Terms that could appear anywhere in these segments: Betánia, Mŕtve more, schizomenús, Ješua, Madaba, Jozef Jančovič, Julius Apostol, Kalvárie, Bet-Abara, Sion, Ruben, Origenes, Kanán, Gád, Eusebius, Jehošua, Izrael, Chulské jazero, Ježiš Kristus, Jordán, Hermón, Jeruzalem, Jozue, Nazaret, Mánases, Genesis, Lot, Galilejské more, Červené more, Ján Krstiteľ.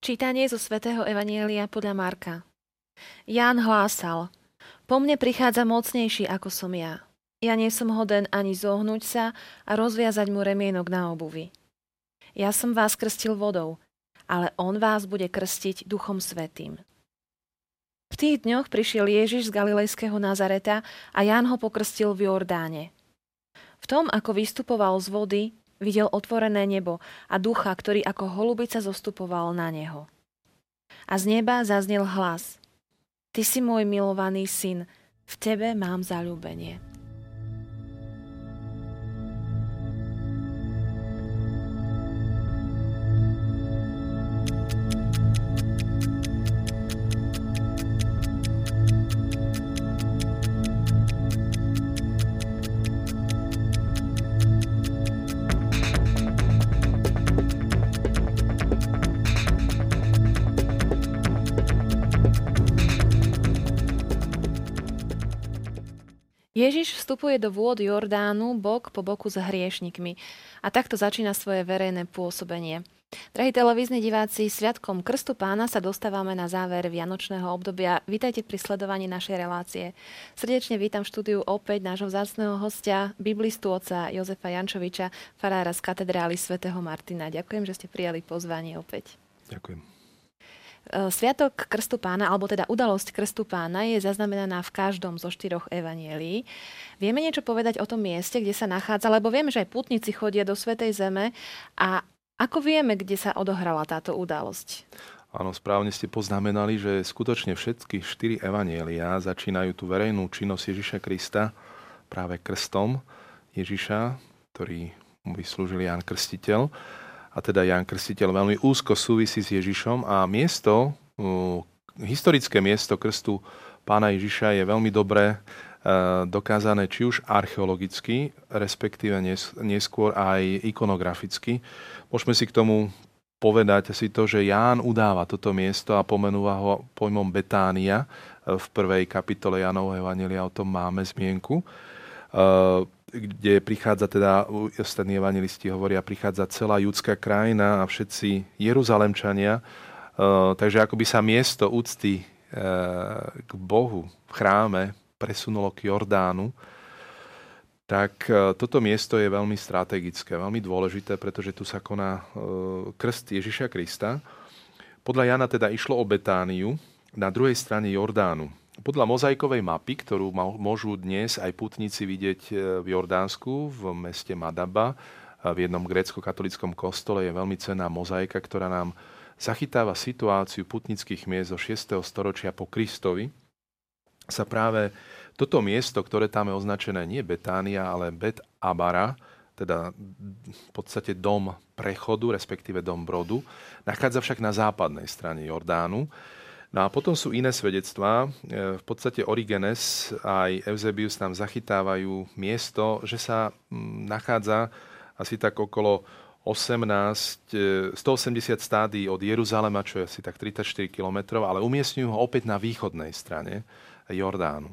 Čítanie zo svätého Evanjelia podľa Marka. Ján hlásal: Po mne prichádza mocnejší ako som ja. Ja nie som hoden ani zohnúť sa a rozviazať mu remienok na obuvi. Ja som vás krstil vodou, ale on vás bude krstiť Duchom Svätým. V tých dňoch prišiel Ježiš z Galilejského Nazareta a Ján ho pokrstil v Jordáne. V tom, ako vystupoval z vody, videl otvorené nebo a ducha, ktorý ako holubica zostupoval na neho. A z neba zaznel hlas: Ty si môj milovaný syn, v tebe mám zaľúbenie. Ježiš vstupuje do vôd Jordánu bok po boku s hriešnikmi a takto začína svoje verejné pôsobenie. Drahí televízni diváci, sviatkom Krstu Pána sa dostávame na záver vianočného obdobia. Vítajte pri sledovaní našej relácie. Srdečne vítam v štúdiu opäť nášho vzácneho hostia, biblistu otca Jozefa Jančoviča, farára z katedrály svätého Martina. Ďakujem, že ste prijali pozvanie opäť. Ďakujem. Sviatok Krstu Pána, alebo teda udalosť Krstu Pána, je zaznamenaná v každom zo štyroch evanjelií. Vieme niečo povedať o tom mieste, kde sa nachádza, lebo vieme, že aj pútnici chodia do Svätej Zeme. A ako vieme, kde sa odohrala táto udalosť? Áno, správne ste poznamenali, že skutočne všetky štyri evanjeliá začínajú tú verejnú činnosť Ježiša Krista práve krstom Ježiša, ktorý mu vyslúžil Ján Krstiteľ. A teda Ján Krstiteľ veľmi úzko súvisí s Ježišom a miesto, historické miesto krstu Pána Ježiša je veľmi dobre dokázané či už archeologicky, respektíve neskôr aj ikonograficky. Môžeme si k tomu povedať asi to, že Ján udáva toto miesto a pomenúva ho pojmom Betánia. V prvej kapitole Jánovho evanjelia o tom máme zmienku. Kde prichádza teda, ostatní evanjelisti hovoria, prichádza celá judská krajina a všetci Jeruzalemčania. Takže akoby sa miesto úcty k Bohu v chráme presunulo k Jordánu, tak toto miesto je veľmi strategické, veľmi dôležité, pretože tu sa koná krst Ježiša Krista. Podľa Jana teda išlo o Betániu na druhej strane Jordánu. Podľa mozaikovej mapy, ktorú môžu dnes aj putníci vidieť v Jordánsku, v meste Madaba, v jednom grécko-katolíckom kostole je veľmi cenná mozaika, ktorá nám zachytáva situáciu putnických miest zo 6. storočia po Kristovi. Sa práve toto miesto, ktoré tam je označené nie Betánia, ale Bet-Abara, teda v podstate dom prechodu, respektíve dom brodu, nachádza však na západnej strane Jordánu. No a potom sú iné svedectvá. V podstate Origenes aj Eusebius nám zachytávajú miesto, že sa nachádza asi tak okolo 180 stádií od Jeruzalema, čo je asi tak 34 kilometrov, ale umiestňujú ho opäť na východnej strane Jordánu.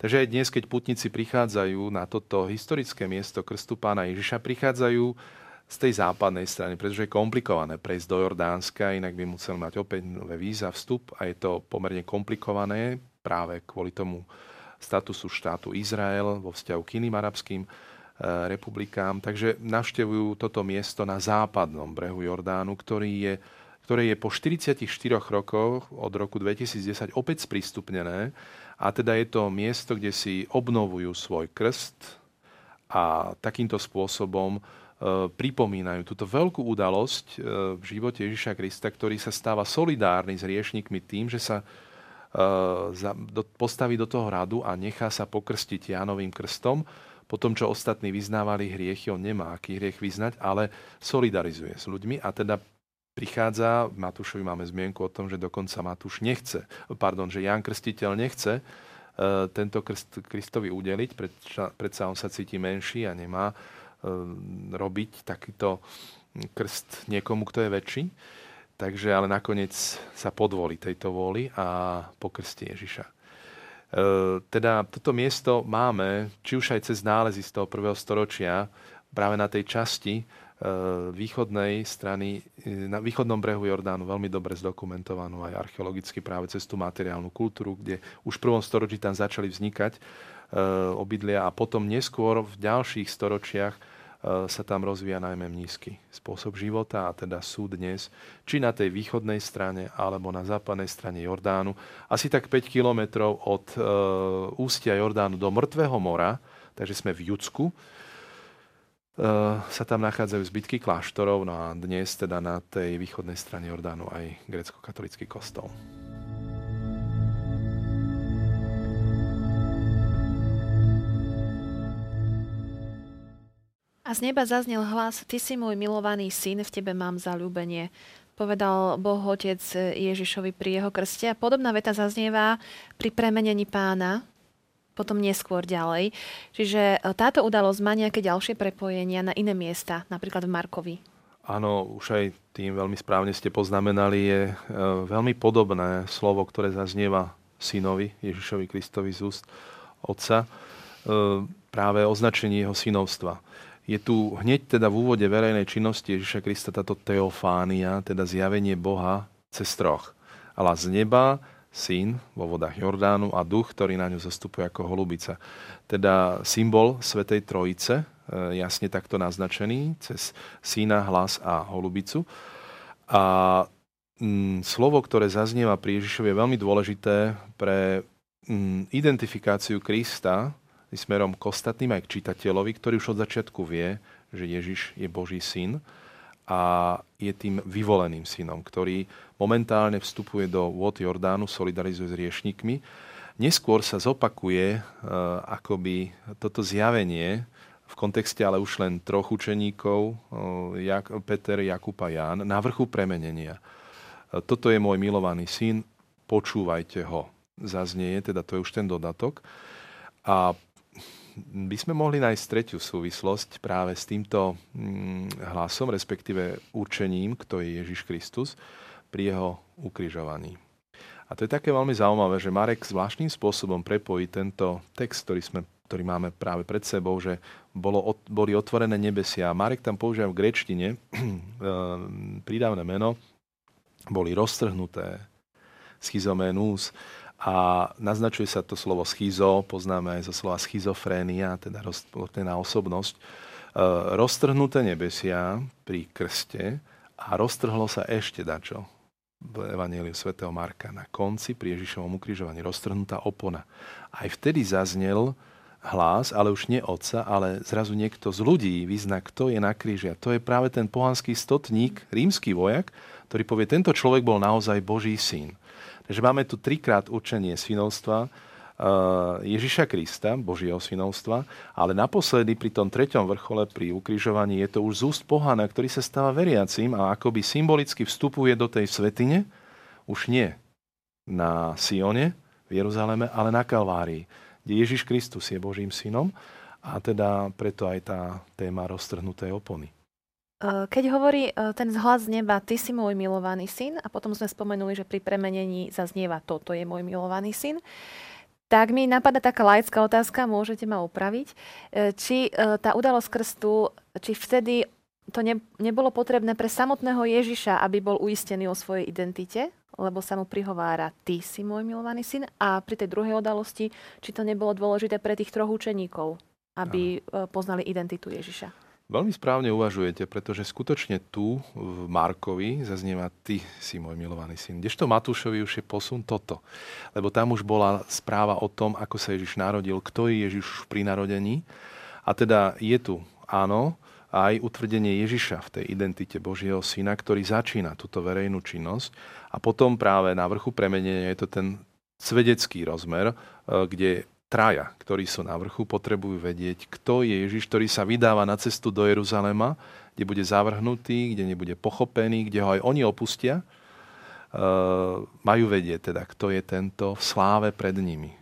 Takže aj dnes, keď putníci prichádzajú na toto historické miesto krstu Pána Ježiša, prichádzajú z tej západnej strany, pretože je komplikované prejsť do Jordánska, inak by musel mať opäť nové víza, vstup a je to pomerne komplikované práve kvôli tomu statusu štátu Izrael vo vzťahu k iným arabským republikám. Takže navštevujú toto miesto na západnom brehu Jordánu, ktoré je po 44 rokoch od roku 2010 opäť sprístupnené a teda je to miesto, kde si obnovujú svoj krst a takýmto spôsobom pripomínajú túto veľkú udalosť v živote Ježiša Krista, ktorý sa stáva solidárny s hriešnikmi tým, že sa postaví do toho hradu a nechá sa pokrstiť Jánovým krstom. Po tom, čo ostatní vyznávali hriechy, on nemá aký hriech vyznať, ale solidarizuje s ľuďmi a teda prichádza, v Matúšovi máme zmienku o tom, že dokonca že Ján Krstiteľ nechce tento krst Kristovi udeliť, predsa on sa cíti menší a nemá robiť takýto krst niekomu, kto je väčší. Takže ale nakoniec sa podvolí tejto vôli a pokrstí Ježiša. Teda toto miesto máme, či už aj cez nálezy z toho 1. storočia, práve na tej časti východnej strany, na východnom brehu Jordánu, veľmi dobre zdokumentovanú aj archeologicky práve cez tú materiálnu kultúru, kde už v prvom storočí tam začali vznikať obydlia a potom neskôr v ďalších storočiach sa tam rozvíja najmä mníšsky spôsob života a teda sú dnes či na tej východnej strane alebo na západnej strane Jordánu asi tak 5 kilometrov od ústia Jordánu do Mŕtvého mora, takže sme v Judsku, sa tam nachádzajú zbytky kláštorov, no a dnes teda na tej východnej strane Jordánu aj grécko-katolícky kostol. A z neba zaznel hlas: Ty si môj milovaný syn, v tebe mám zaľúbenie. Povedal Boh Otec Ježišovi pri jeho krste. A podobná veta zaznieva pri premenení Pána, potom neskôr ďalej. Čiže táto udalosť má nejaké ďalšie prepojenia na iné miesta, napríklad v Markovi. Áno, už aj tým veľmi správne ste poznamenali, je veľmi podobné slovo, ktoré zaznieva synovi, Ježišovi Kristovi z úst otca, práve označenie jeho synovstva. Je tu hneď teda v úvode verejnej činnosti Ježiša Krista táto teofánia, teda zjavenie Boha cez troch. Ale z neba Syn vo vodách Jordánu a Duch, ktorý na ňu zastupuje ako holubica. Teda symbol Svätej Trojice, jasne takto naznačený, cez Syna, hlas a holubicu. A slovo, ktoré zaznieva pri Ježišovi, je veľmi dôležité pre identifikáciu Krista smerom k ostatným aj k čitateľovi, ktorý už od začiatku vie, že Ježiš je Boží syn a je tým vyvoleným synom, ktorý momentálne vstupuje do vôd Jordánu, solidarizuje s riešnikmi. Neskôr sa zopakuje akoby toto zjavenie v kontexte ale už len troch učeníkov, Peter, Jakub a Ján, na vrchu premenenia. Toto je môj milovaný syn, počúvajte ho. Zaznieje, teda to je už ten dodatok. A by sme mohli nájsť tretiu súvislosť práve s týmto hlasom, respektíve určením, kto je Ježiš Kristus, pri jeho ukrižovaní. A to je také veľmi zaujímavé, že Marek zvláštnym spôsobom prepojí tento text, ktorý máme práve pred sebou, že boli otvorené nebesia. Marek tam používa v gréčtine prídavné meno, boli roztrhnuté, schizomenús, a naznačuje sa to slovo schizo, poznáme aj zo slova schizofrénia, teda rozpoltená osobnosť. Roztrhnuté nebesia pri krste. A roztrhlo sa ešte dačo v Evanjeliu svätého Marka. Na konci pri Ježišovom ukrižovaní roztrhnutá opona. Aj vtedy zaznel hlas, ale už nie otca, ale zrazu niekto z ľudí vyzná, kto je na kríži. A to je práve ten pohanský stotník, rímsky vojak, ktorý povie, tento človek bol naozaj Boží syn. Takže máme tu trikrát určenie synovstva Ježiša Krista, Božieho synovstva, ale naposledy pri tom treťom vrchole pri ukrižovaní je to už z úst pohana, ktorý sa stáva veriacím a akoby symbolicky vstupuje do tej svätyne, už nie na Sione v Jeruzaleme, ale na Kalvárii, kde Ježiš Kristus je Božím synom a teda preto aj tá téma roztrhnutej opony. Keď hovorí ten hlas z neba, ty si môj milovaný syn, a potom sme spomenuli, že pri premenení zaznieva toto je môj milovaný syn, tak mi napadá taká laická otázka, môžete ma opraviť, či tá udalosť krstu, či vtedy to nebolo potrebné pre samotného Ježiša, aby bol uistený o svojej identite, lebo sa mu prihovára, ty si môj milovaný syn, a pri tej druhej udalosti, či to nebolo dôležité pre tých troch učeníkov, aby poznali identitu Ježiša. Veľmi správne uvažujete, pretože skutočne tu v Markovi zaznieva ty si môj milovaný syn. Kdežto Matúšovi už je posun toto. Lebo tam už bola správa o tom, ako sa Ježiš narodil, kto je Ježiš pri narodení. A teda je tu, áno, aj utvrdenie Ježiša v tej identite Božieho syna, ktorý začína túto verejnú činnosť. A potom práve na vrchu premenenia je to ten svedecký rozmer, kde traja, ktorí sú na vrchu, potrebujú vedieť, kto je Ježiš, ktorý sa vydáva na cestu do Jeruzalema, kde bude zavrhnutý, kde nebude pochopený, kde ho aj oni opustia. Majú vedieť teda, kto je tento v sláve pred nimi.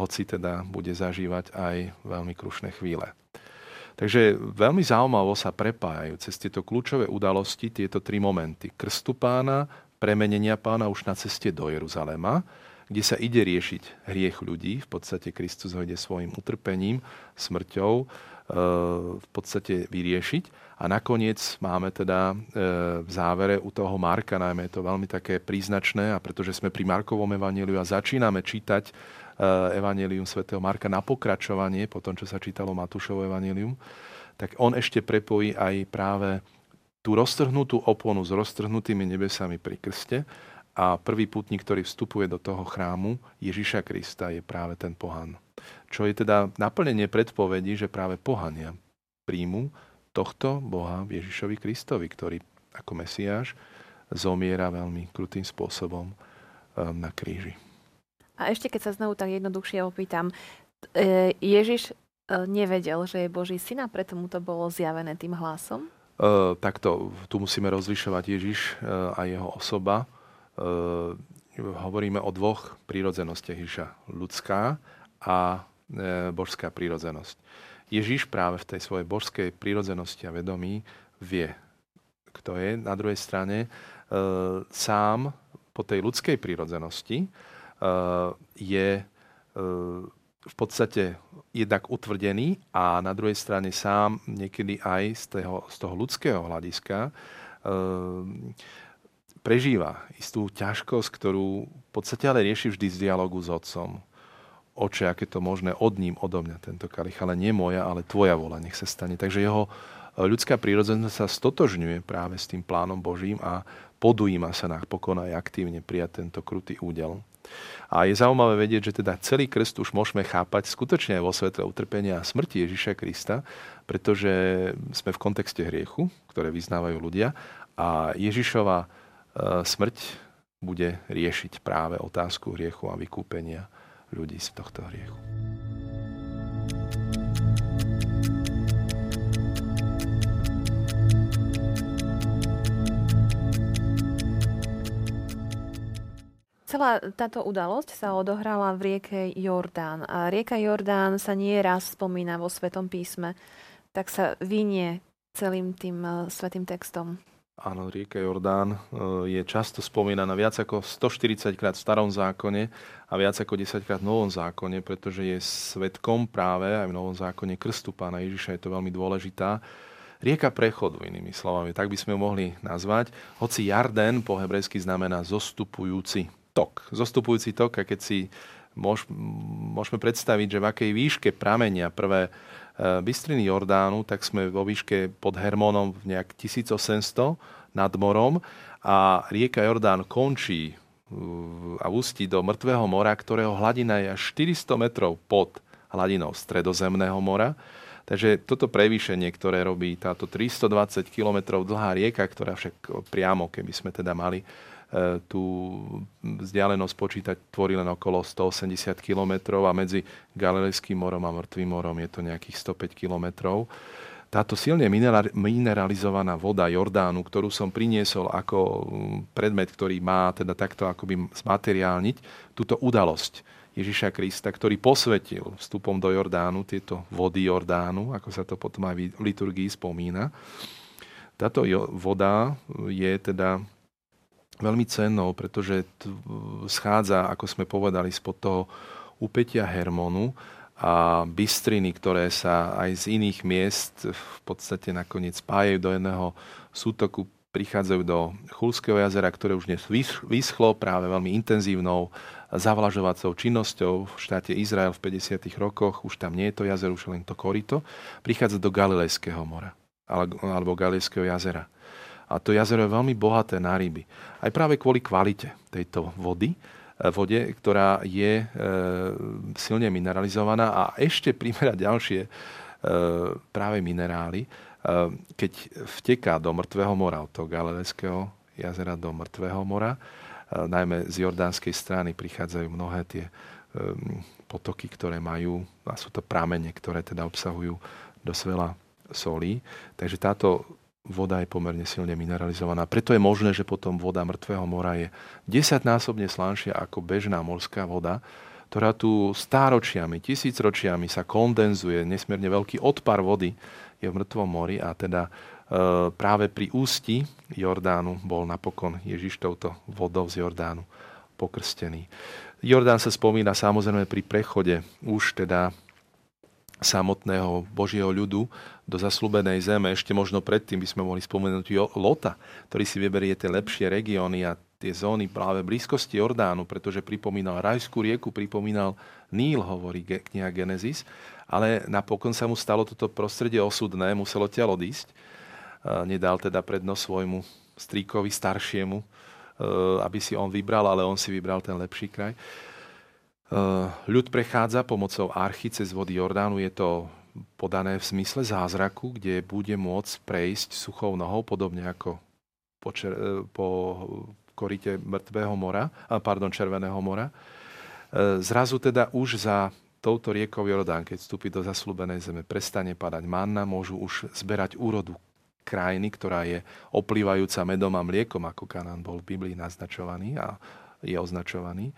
Hoci teda bude zažívať aj veľmi krušné chvíle. Takže veľmi zaujímavo sa prepájajú cez tieto kľúčové udalosti tieto tri momenty. Krstu Pána, premenenia Pána už na ceste do Jeruzalema, kde sa ide riešiť hriech ľudí. V podstate Kristus ho ide svojim utrpením, smrťou, v podstate vyriešiť. A nakoniec máme teda v závere u toho Marka, najmä je to veľmi také príznačné, a pretože sme pri Markovom evanjeliu a začíname čítať evanjelium svätého Marka na pokračovanie, po tom, čo sa čítalo Matúšovo evanjelium, tak on ešte prepojí aj práve tú roztrhnutú oponu s roztrhnutými nebesami pri krste, a prvý pútnik, ktorý vstupuje do toho chrámu Ježiša Krista, je práve ten pohan. Čo je teda naplnenie predpovedí, že práve pohania príjmu tohto Boha Ježišovi Kristovi, ktorý ako Mesiáš zomiera veľmi krutým spôsobom na kríži. A ešte keď sa znovu tak jednoduchšie opýtam, Ježiš nevedel, že je Boží syn, a preto mu to bolo zjavené tým hlasom? Takto, tu musíme rozlišovať Ježiš a jeho osoba. Hovoríme o dvoch prírodzenosti Ježiša. Ľudská a božská prírodzenosť. Ježiš práve v tej svojej božskej prírodzenosti a vedomí vie, kto je. Na druhej strane sám po tej ľudskej prírodzenosti je v podstate jednak utvrdený, a na druhej strane sám niekedy aj z toho ľudského hľadiska prežíva istú ťažkosť, ktorú v podstate ale rieši vždy z dialogu s Otcom. Oče, aké to možné, od ním, odo mňa tento kalich, ale nie moja, ale tvoja vôľa, nech sa stane. Takže jeho ľudská prírodzenosť sa stotožňuje práve s tým plánom Božím a podujíma sa napokon aj aktívne prijať tento krutý údel. A je zaujímavé vedieť, že teda celý krst už môžeme chápať skutočne aj vo svetle utrpenia a smrti Ježiša Krista, pretože sme v kontexte hriechu, ktoré vyznávajú ľudia, a Ježišova smrť bude riešiť práve otázku hriechu a vykúpenia ľudí z tohto hriechu. Celá táto udalosť sa odohrala v rieke Jordán. A rieka Jordán sa nie raz spomína vo Svätom písme, tak sa vynie celým tým svätým textom. Áno, rieka Jordán je často spomínaná viac ako 140 krát v Starom zákone a viac ako 10 krát v Novom zákone, pretože je svedkom práve aj v Novom zákone krstu Pána Ježiša. Je to veľmi dôležitá rieka prechodu, inými slovami. Tak by sme ju mohli nazvať, hoci Jardén po hebrejsky znamená zostupujúci tok. Zostupujúci tok, a keď si môžeme predstaviť, že v akej výške pramenia prvé bystriny Jordánu, tak sme vo výške pod Hermónom nejak 1800 nad morom, a rieka Jordán končí a ústí do Mŕtvého mora, ktorého hladina je až 400 metrov pod hladinou Stredozemného mora. Takže toto prevýšenie, ktoré robí táto 320 km dlhá rieka, ktorá však priamo, keby sme teda mali tú vzdialenosť počítať, tvorí len okolo 180 kilometrov, a medzi Galilejským morom a Mŕtvým morom je to nejakých 105 kilometrov. Táto silne mineralizovaná voda Jordánu, ktorú som priniesol ako predmet, ktorý má teda takto akoby zmateriálniť túto udalosť Ježiša Krista, ktorý posvetil vstupom do Jordánu tieto vody Jordánu, ako sa to potom aj v liturgii spomína. Táto voda je teda veľmi cennou, pretože schádza, ako sme povedali, spod toho úpätia Hermonu a bystriny, ktoré sa aj z iných miest v podstate nakoniec spájajú do jedného sútoku, prichádzajú do Chulského jazera, ktoré už dnes vyschlo práve veľmi intenzívnou zavlažovacou činnosťou v štáte Izrael v 50. rokoch. Už tam nie je to jazero, už len to korito. Prichádza do Galilejského mora alebo Galilejského jazera. A to jazero je veľmi bohaté na ryby. Aj práve kvôli kvalite tejto vode, ktorá je silne mineralizovaná, a ešte primerá ďalšie práve minerály, keď vteká do Mŕtvého mora, od toho Galilejského jazera do Mŕtvého mora. Najmä z jordánskej strany prichádzajú mnohé tie potoky, ktoré majú, a sú to pramene, ktoré teda obsahujú dosť veľa solí. Takže táto voda je pomerne silne mineralizovaná. Preto je možné, že potom voda Mŕtvého mora je 10-násobne slánšia ako bežná morská voda, ktorá tu stáročiami, tisícročiami sa kondenzuje. Nesmierne veľký odpar vody je v Mŕtvom mori, a teda práve pri ústi Jordánu bol napokon Ježiš touto vodou z Jordánu pokrstený. Jordán sa spomína samozrejme pri prechode už teda samotného Božieho ľudu do zasľúbenej zeme. Ešte možno predtým by sme mohli spomenúť Lota, ktorý si vyberie tie lepšie regióny a tie zóny práve blízkosti Jordánu, pretože pripomínal Rajskú rieku, pripomínal Níl, hovorí kniha Genesis, ale napokon sa mu stalo toto prostredie osudné, muselo telo odísť. Nedal teda prednosť svojmu strýkovi staršiemu, aby si on vybral, ale on si vybral ten lepší kraj. Ľud prechádza pomocou archy cez vody Jordánu. Je to podané v zmysle zázraku, kde bude môcť prejsť suchou nohou, podobne ako po korite Červeného mora. Zrazu teda už za touto riekou Jordán, keď vstúpi do zasľúbenej zeme, prestane padať manna, môžu už zberať úrodu krajiny, ktorá je oplývajúca medom a mliekom, ako Kanán bol v Biblii naznačovaný a je označovaný.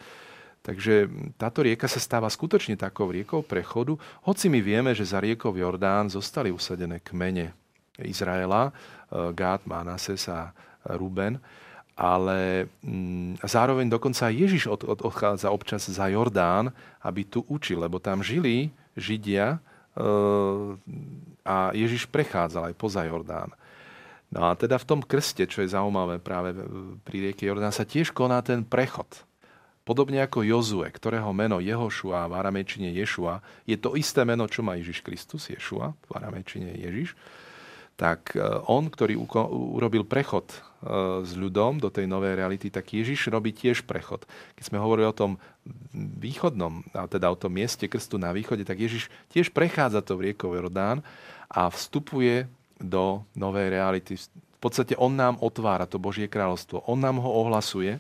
Takže táto rieka sa stáva skutočne takou riekou prechodu, hoci my vieme, že za riekou Jordán zostali usadené kmene Izraela, Gád, Mánases a Ruben, ale zároveň dokonca Ježiš odchádza občas za Jordán, aby tu učil, lebo tam žili Židia a Ježiš prechádzal aj poza Jordán. No a teda v tom krste, čo je zaujímavé práve pri rieke Jordán, sa tiež koná ten prechod. Podobne ako Jozue, ktorého meno Jehošua v aramejčine Ješua, je to isté meno, čo má Ježiš Kristus, Ješua, v aramejčine Ježiš, tak on, ktorý urobil prechod s ľudom do tej novej reality, tak Ježiš robí tiež prechod. Keď sme hovorili o tom východnom, teda o tom mieste krstu na východe, tak Ježiš tiež prechádza to v riekou Jordán a vstupuje do novej reality. V podstate on nám otvára to Božie kráľovstvo, on nám ho ohlasuje,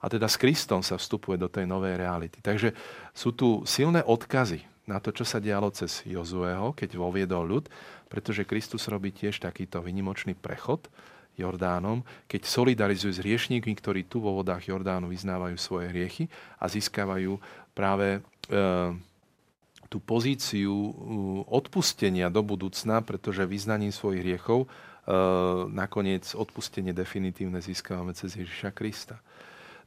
a teda s Kristom sa vstupuje do tej novej reality. Takže sú tu silné odkazy na to, čo sa dialo cez Jozueho, keď voviedol ľud, pretože Kristus robí tiež takýto výnimočný prechod Jordánom, keď solidarizuje s hriešníkmi, ktorí tu vo vodách Jordánu vyznávajú svoje hriechy a získavajú práve tú pozíciu odpustenia do budúcna, pretože vyznaním svojich hriechov nakoniec odpustenie definitívne získavame cez Ježiša Krista.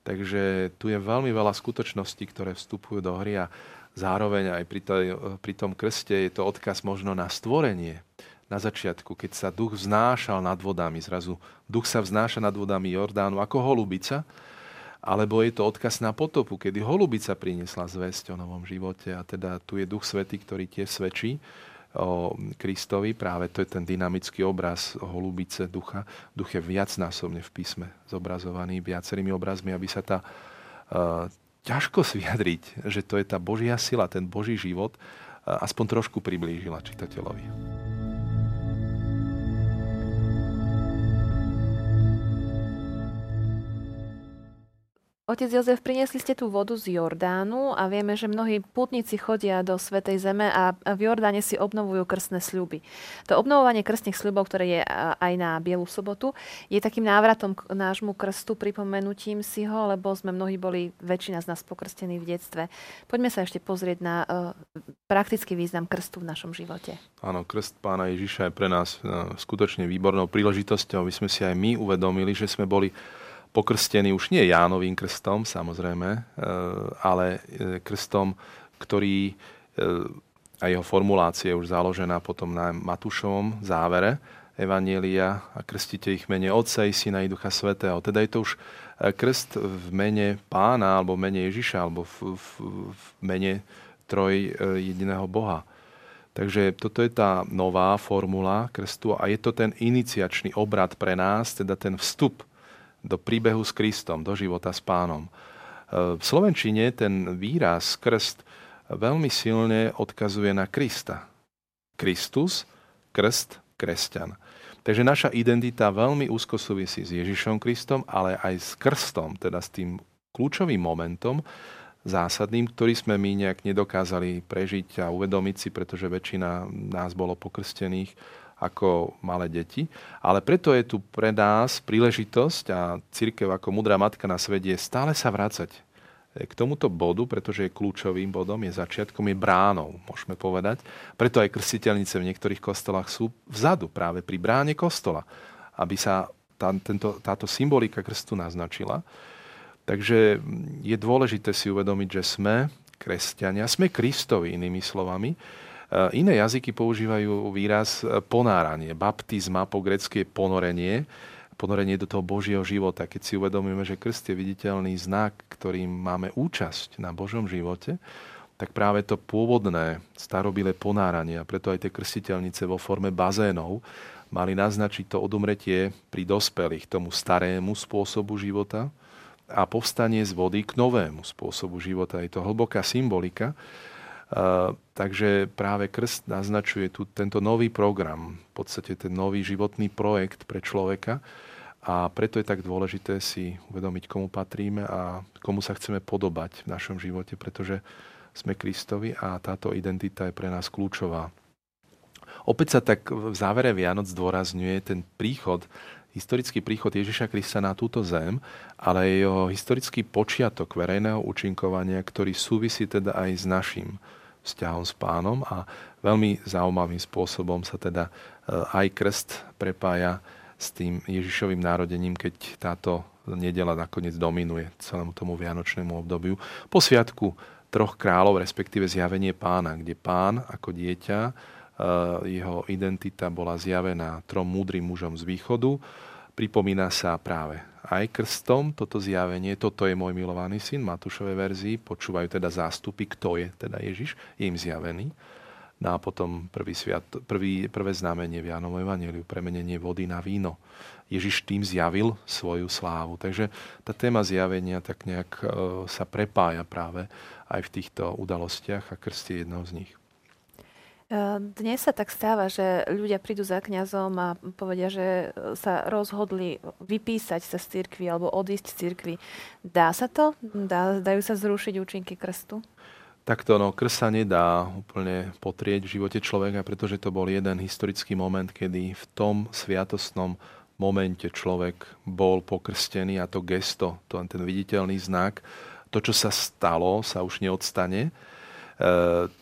Takže tu je veľmi veľa skutočností, ktoré vstupujú do hry a zároveň aj pri tom krste je to odkaz možno na stvorenie. Na začiatku, keď sa duch vznášal nad vodami, zrazu duch sa vznáša nad vodami Jordánu ako holubica, alebo je to odkaz na potopu, kedy holubica priniesla zvesť o novom živote a teda tu je Duch Svätý, ktorý tiež svedčí o Kristovi. Práve to je ten dynamický obraz holubice ducha. Duch je viacnásobne v písme zobrazovaný viacerými obrazmi, aby sa tá ťažko vyjadriť, že to je tá Božia sila, ten Boží život, aspoň trošku priblížila čitateľovi. Otec Jozef, priniesli ste tú vodu z Jordánu a vieme, že mnohí pútnici chodia do Svätej Zeme a v Jordáne si obnovujú krstné sľuby. To obnovovanie krstných sľubov, ktoré je aj na Bielu sobotu, je takým návratom k nášmu krstu, pripomenutím si ho, lebo sme mnohí boli, väčšina z nás, pokrstení v detstve. Poďme sa ešte pozrieť na praktický význam krstu v našom živote. Áno, krst Pána Ježiša je pre nás skutočne výbornou príležitosťou, aby sme si aj my uvedomili, že sme boli pokrstený už nie Jánovým krstom, samozrejme, ale krstom, ktorý a jeho formulácia je už založená potom na Matúšovom závere Evanjelia a krstite ich v mene Otca i Syna i Ducha Svätého. Teda je to už krst v mene Pána, alebo v mene Ježiša, alebo v mene trojjediného Boha. Takže toto je tá nová formula krstu a je to ten iniciačný obrad pre nás, teda ten vstup do príbehu s Kristom, do života s Pánom. V slovenčine ten výraz krst veľmi silne odkazuje na Krista. Kristus, krst, kresťan. Takže naša identita veľmi úzko súvisí s Ježišom Kristom, ale aj s krstom, teda s tým kľúčovým momentom zásadným, ktorý sme my nejak nedokázali prežiť a uvedomiť si, pretože väčšina nás bolo pokrstených ako malé deti. Ale preto je tu pre nás príležitosť a cirkev ako múdra matka na svete je stále sa vracať k tomuto bodu, pretože je kľúčovým bodom, je začiatkom, je bránou, môžeme povedať. Preto aj krstiteľnice v niektorých kostolách sú vzadu, práve pri bráne kostola, aby sa táto symbolika krstu naznačila. Takže je dôležité si uvedomiť, že sme kresťania, sme Kristovi, inými slovami, Iné jazyky používajú výraz ponáranie. Baptizma po grécky je ponorenie. Ponorenie do toho Božieho života. Keď si uvedomíme, že krst je viditeľný znak, ktorým máme účasť na Božom živote, tak práve to pôvodné starobylé ponáranie, a preto aj tie krstiteľnice vo forme bazénov, mali naznačiť to odumretie pri dospelých tomu starému spôsobu života a povstanie z vody k novému spôsobu života. Je to hlboká symbolika. Takže práve krst naznačuje tento nový program, v podstate ten nový životný projekt pre človeka, a preto je tak dôležité si uvedomiť, komu patríme a komu sa chceme podobať v našom živote, pretože sme Kristovi a táto identita je pre nás kľúčová. Opäť sa tak v závere Vianoc zdôrazňuje ten príchod, historický príchod Ježiša Krista na túto zem, ale aj jeho historický počiatok verejného účinkovania, ktorý súvisí teda aj s našim vzťahom s Pánom, a veľmi zaujímavým spôsobom sa teda aj krst prepája s tým Ježišovým narodením, keď táto nedeľa nakoniec dominuje celému tomu vianočnému obdobiu. Po sviatku Troch kráľov, respektíve zjavenie Pána, kde Pán ako dieťa, jeho identita bola zjavená trom múdrym mužom z východu. Pripomína sa práve aj krstom toto zjavenie. Toto je môj milovaný syn, Matúšovej verzii. Počúvajú teda zástupy, kto je teda Ježiš, je im zjavený. No a potom prvé znamenie v Jánovom evanjeliu, premenenie vody na víno. Ježiš tým zjavil svoju slávu. Takže tá téma zjavenia tak nejak sa prepája práve aj v týchto udalostiach a krst je jednou z nich. Dnes sa tak stáva, že ľudia prídu za kňazom a povedia, že sa rozhodli vypísať sa z cirkvi alebo odísť z cirkvi. Dá sa to? Dajú sa zrušiť účinky krstu? Takto, krst sa nedá úplne potrieť v živote človeka, pretože to bol jeden historický moment, kedy v tom sviatostnom momente človek bol pokrstený, a to gesto, ten viditeľný znak, to, čo sa stalo, sa už neodstane.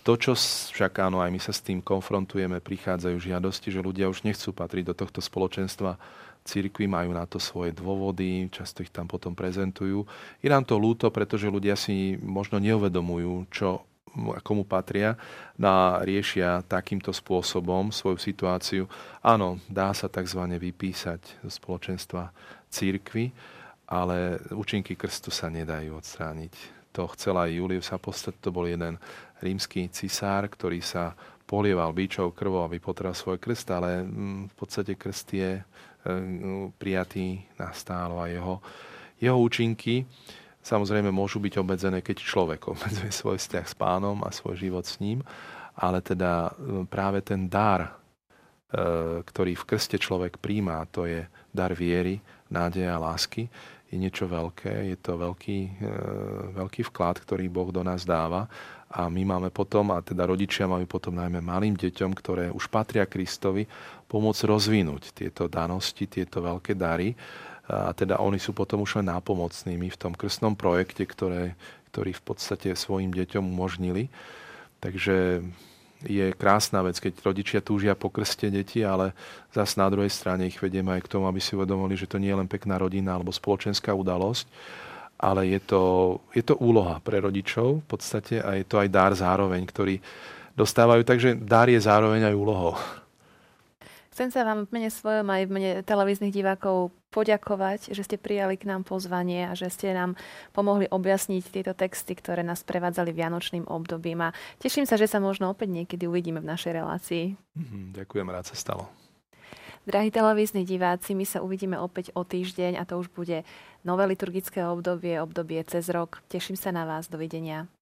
To, čo však áno, aj my sa s tým konfrontujeme, prichádzajú žiadosti, že ľudia už nechcú patriť do tohto spoločenstva cirkvi, majú na to svoje dôvody, často ich tam potom prezentujú. Je nám to ľúto, pretože ľudia si možno neuvedomujú, čo a komu patria, a riešia takýmto spôsobom svoju situáciu. Áno, dá sa tzv. Vypísať zo spoločenstva cirkvi, ale účinky krstu sa nedajú odstrániť. To chcel aj Julius Apostol, to bol jeden rímsky cisár, ktorý sa polieval bičou krvou, aby potral svoj krst, ale v podstate krst je prijatý nastálo, a jeho účinky samozrejme môžu byť obmedzené, keď človek obmedzuje svoj vzťah s Pánom a svoj život s ním, ale teda práve ten dar, ktorý v krste človek príjma, to je dar viery, nádeje a lásky, je niečo veľké, je to veľký vklad, ktorý Boh do nás dáva, a my máme potom, a teda rodičia majú potom najmä malým deťom, ktoré už patria Kristovi, pomôcť rozvinúť tieto danosti, tieto veľké dary, a teda oni sú potom už len nápomocnými v tom krstnom projekte, ktorý v podstate svojim deťom umožnili. Takže je krásna vec, keď rodičia túžia po krste deti, ale zase na druhej strane ich vedieme aj k tomu, aby si uvedomili, že to nie je len pekná rodina alebo spoločenská udalosť, ale je to úloha pre rodičov v podstate, a je to aj dar zároveň, ktorý dostávajú. Takže dar je zároveň aj úlohou. Chcem sa vám v mene svojom aj v mene televíznych divákov poďakovať, že ste prijali k nám pozvanie a že ste nám pomohli objasniť tieto texty, ktoré nás prevádzali vianočným obdobím. A teším sa, že sa možno opäť niekedy uvidíme v našej relácii. Ďakujem, rád sa stalo. Drahí televízni diváci, my sa uvidíme opäť o týždeň, a to už bude nové liturgické obdobie cez rok. Teším sa na vás. Dovidenia.